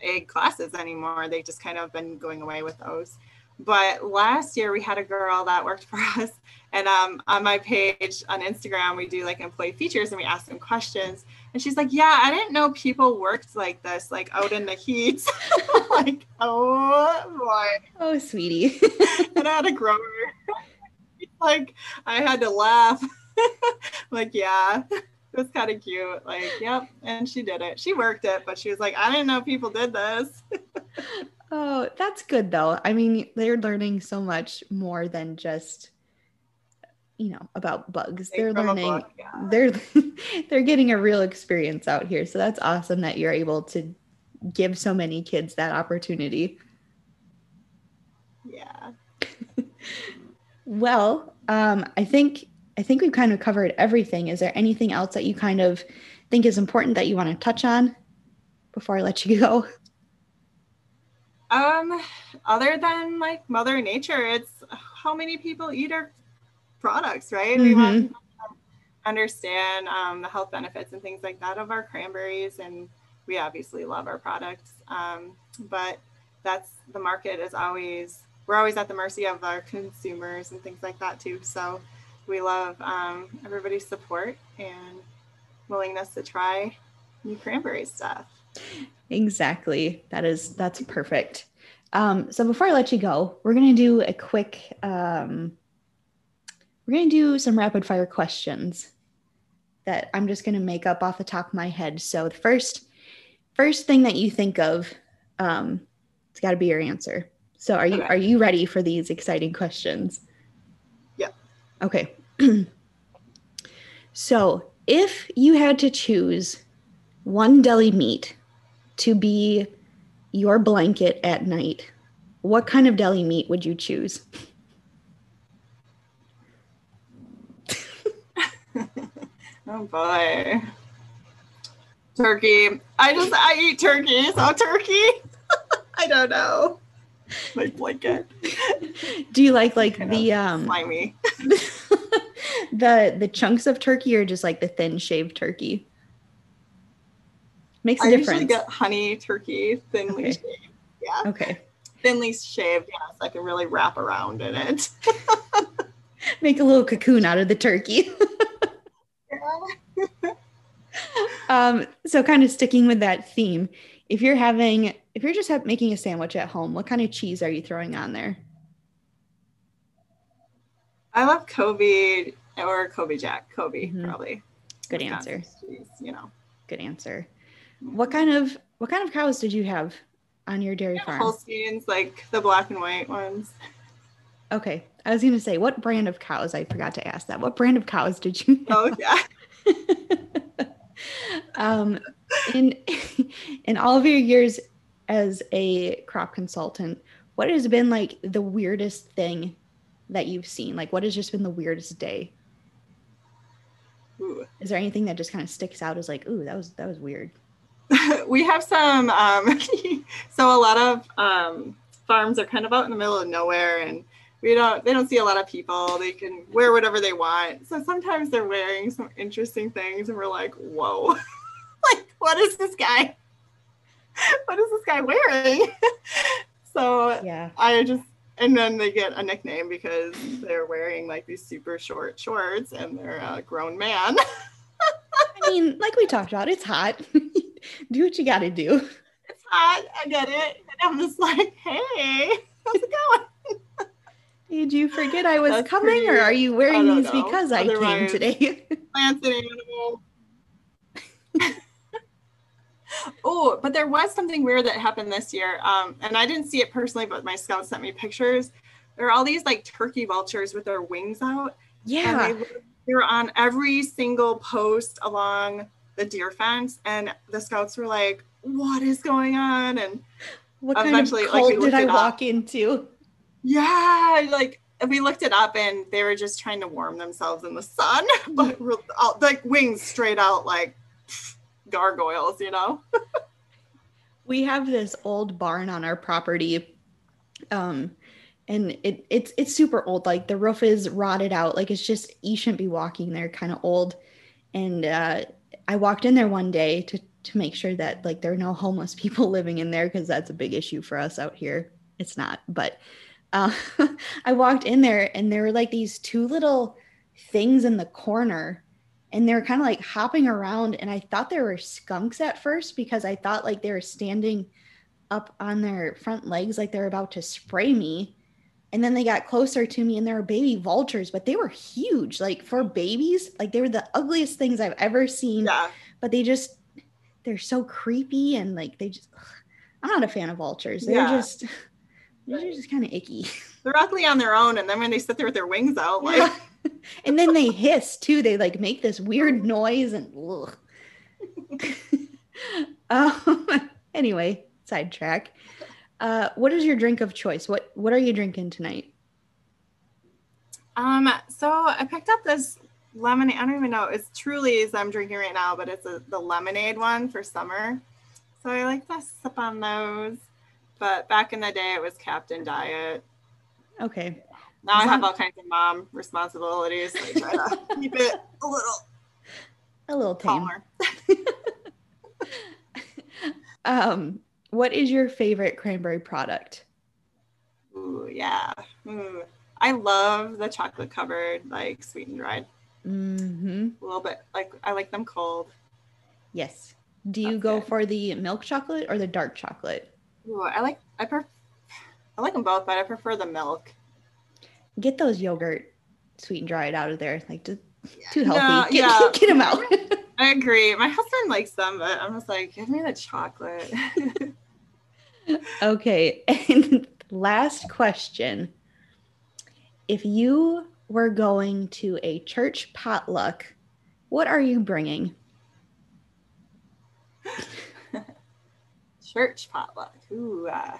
ag classes anymore. They just kind of been going away with those. But last year we had a girl that worked for us, and um, on my page on Instagram, we do like employee features and we ask them questions. And she's like, yeah, I didn't know people worked like this, like out in the heat. Like, oh boy. Oh, sweetie. And I had a grower. Like, I had to laugh. Like, yeah, it was kind of cute. Like, yep. And she did it. She worked it, but she was like, I didn't know people did this. Oh, that's good though. I mean, they're learning so much more than just, you know, about bugs. They're learning, book, yeah. they're, they're getting a real experience out here. So that's awesome that you're able to give so many kids that opportunity. Yeah. Well, um, I think, I think we've kind of covered everything. Is there anything else that you kind of think is important that you want to touch on before I let you go? Um, other than like Mother Nature, it's how many people eat our products, right? Mm-hmm. We want to understand um, the health benefits and things like that of our cranberries, and we obviously love our products. Um, but that's the market is always we're always at the mercy of our consumers and things like that too. So we love um, everybody's support and willingness to try new cranberry stuff. Exactly. That is, that's perfect. Um, so before I let you go, we're going to do a quick, um, we're going to do some rapid fire questions that I'm just going to make up off the top of my head. So the first, first thing that you think of, um, It's got to be your answer. So are you okay. Are you ready for these exciting questions? Yeah. Okay. So if you had to choose one deli meat to be your blanket at night, what kind of deli meat would you choose? Oh boy. Turkey. I just, I eat turkey, so turkey. I don't know. My blanket. Do you like like kind the um slimy? the the chunks of turkey or just like the thin shaved turkey? Makes a I difference. I usually get honey turkey, thinly okay. shaved. Yeah. Okay. Thinly shaved, yeah, so I can really wrap around in it. Make a little cocoon out of the turkey. Yeah. um, so kind of sticking with that theme, if you're having, if you're just have, making a sandwich at home, what kind of cheese are you throwing on there? I love Kobe or Kobe Jack, Kobe mm-hmm. probably. Good answer. Cheese, you know. Good answer. What kind of, what kind of cows did you have on your dairy yeah, farm? Holsteins, like the black and white ones. Okay. I was going to say, what brand of cows? I forgot to ask that. What brand of cows did you have? Oh, yeah. um, in, in all of your years as a crop consultant, what has been like the weirdest thing that you've seen? Like what has just been the weirdest day? Ooh. Is there anything that just kind of sticks out as like, ooh, that was, that was weird? We have some, um, so a lot of um, farms are kind of out in the middle of nowhere and We don't, they don't see a lot of people. They can wear whatever they want. So sometimes they're wearing some interesting things and we're like, whoa, like, what is this guy? What is this guy wearing? So yeah. I just, and then they get a nickname because they're wearing like these super short shorts and they're a grown man. I mean, like we talked about, it's hot. Do what you got to do. It's hot. I get it. And I'm just like, hey, how's it going? Did you forget I was That's coming pretty, or are you wearing these know. because Otherwise, I came today? Plants and animals. Oh, but there was something weird that happened this year. Um, and I didn't see it personally, but my scouts sent me pictures. There are all these like turkey vultures with their wings out. Yeah. And they, they were on every single post along the deer fence. And the scouts were like, what is going on? And what kind of cult like, did I walk up. into? Yeah, like we looked it up and they were just trying to warm themselves in the sun, but like wings straight out like gargoyles, you know? We have this old barn on our property um, and it it's it's super old. Like the roof is rotted out. Like it's just, you shouldn't be walking there, kind of old. And uh, I walked in there one day to, to make sure that like there are no homeless people living in there because that's a big issue for us out here. It's not, but uh, I walked in there and there were like these two little things in the corner and they were kind of like hopping around. And I thought there were skunks at first because I thought like they were standing up on their front legs, like they're about to spray me. And then they got closer to me and there were baby vultures, but they were huge, like for babies, like they were the ugliest things I've ever seen, yeah. But they just, they're so creepy. And like, they just, ugh, I'm not a fan of vultures. They're yeah. just... These are just kind of icky. They're ugly on their own. And then when they sit there with their wings out, like. Yeah. And then they hiss too. They like make this weird noise and ugh. um, anyway, sidetrack. Uh, what is your drink of choice? What, what are you drinking tonight? Um, so I picked up this lemonade. I don't even know. It's Truly's I'm drinking right now, but it's a, the lemonade one for summer. So I like to sip on those. But back in the day, it was Captain Diet. Okay. Now I have all kinds of mom responsibilities. So I try to keep it a little. A little tame. um, what is your favorite cranberry product? Ooh, yeah. Ooh. I love the chocolate covered, like sweet and dried. Mm-hmm. A little bit. Like I like them cold. Yes. Do you That's go good. for the milk chocolate or the dark chocolate? Ooh, I like I prefer I like them both, but I prefer the milk. Get those yogurt, sweet and dried, out of there. Like just too healthy. No, get, yeah. get them out. I agree. My husband likes them, but I'm just like, give me the chocolate. Okay. And last question. If you were going to a church potluck, what are you bringing? Church potluck. Ooh, uh,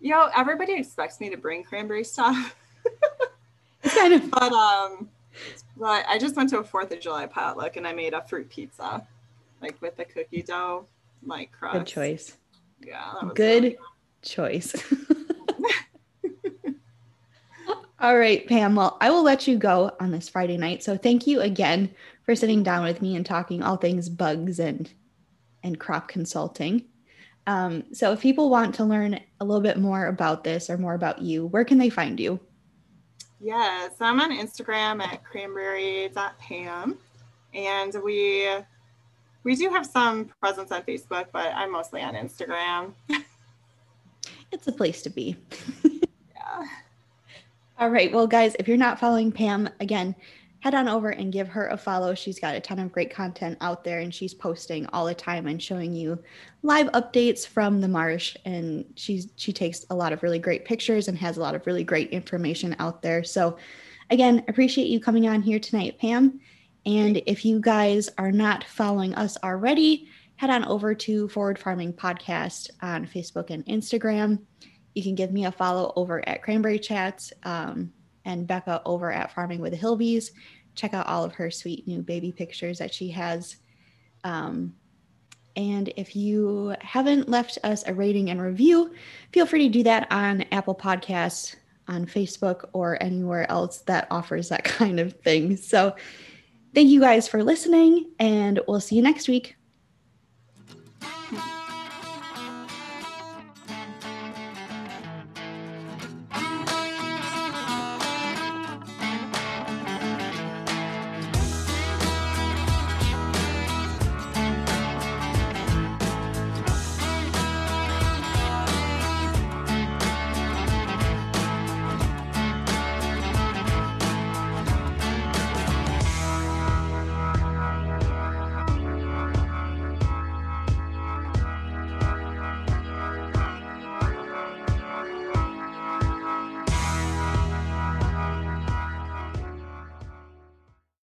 you know, everybody expects me to bring cranberry stuff. It's kind of, but um, but I just went to a Fourth of July potluck and I made a fruit pizza, like with the cookie dough, like crust. Good choice. Yeah. That was Good really choice. All right, Pam. Well, I will let you go on this Friday night. So thank you again for sitting down with me and talking all things bugs and and crop consulting. Um, so if people want to learn a little bit more about this or more about you, where can they find you? Yes, I'm on Instagram at cranberry dot pam. And we we do have some presence on Facebook, but I'm mostly on Instagram. It's a place to be. Yeah. All right. Well, guys, if you're not following Pam, again, head on over and give her a follow. She's got a ton of great content out there and she's posting all the time and showing you live updates from the marsh. And she's, she takes a lot of really great pictures and has a lot of really great information out there. So again, appreciate you coming on here tonight, Pam. And if you guys are not following us already, head on over to Forward Farming Podcast on Facebook and Instagram. You can give me a follow over at Cranberry Chats um, and Becca over at Farming with the Hillbees. Check out all of her sweet new baby pictures that she has. Um, and if you haven't left us a rating and review, feel free to do that on Apple Podcasts, on Facebook, or anywhere else that offers that kind of thing. So thank you guys for listening, and we'll see you next week.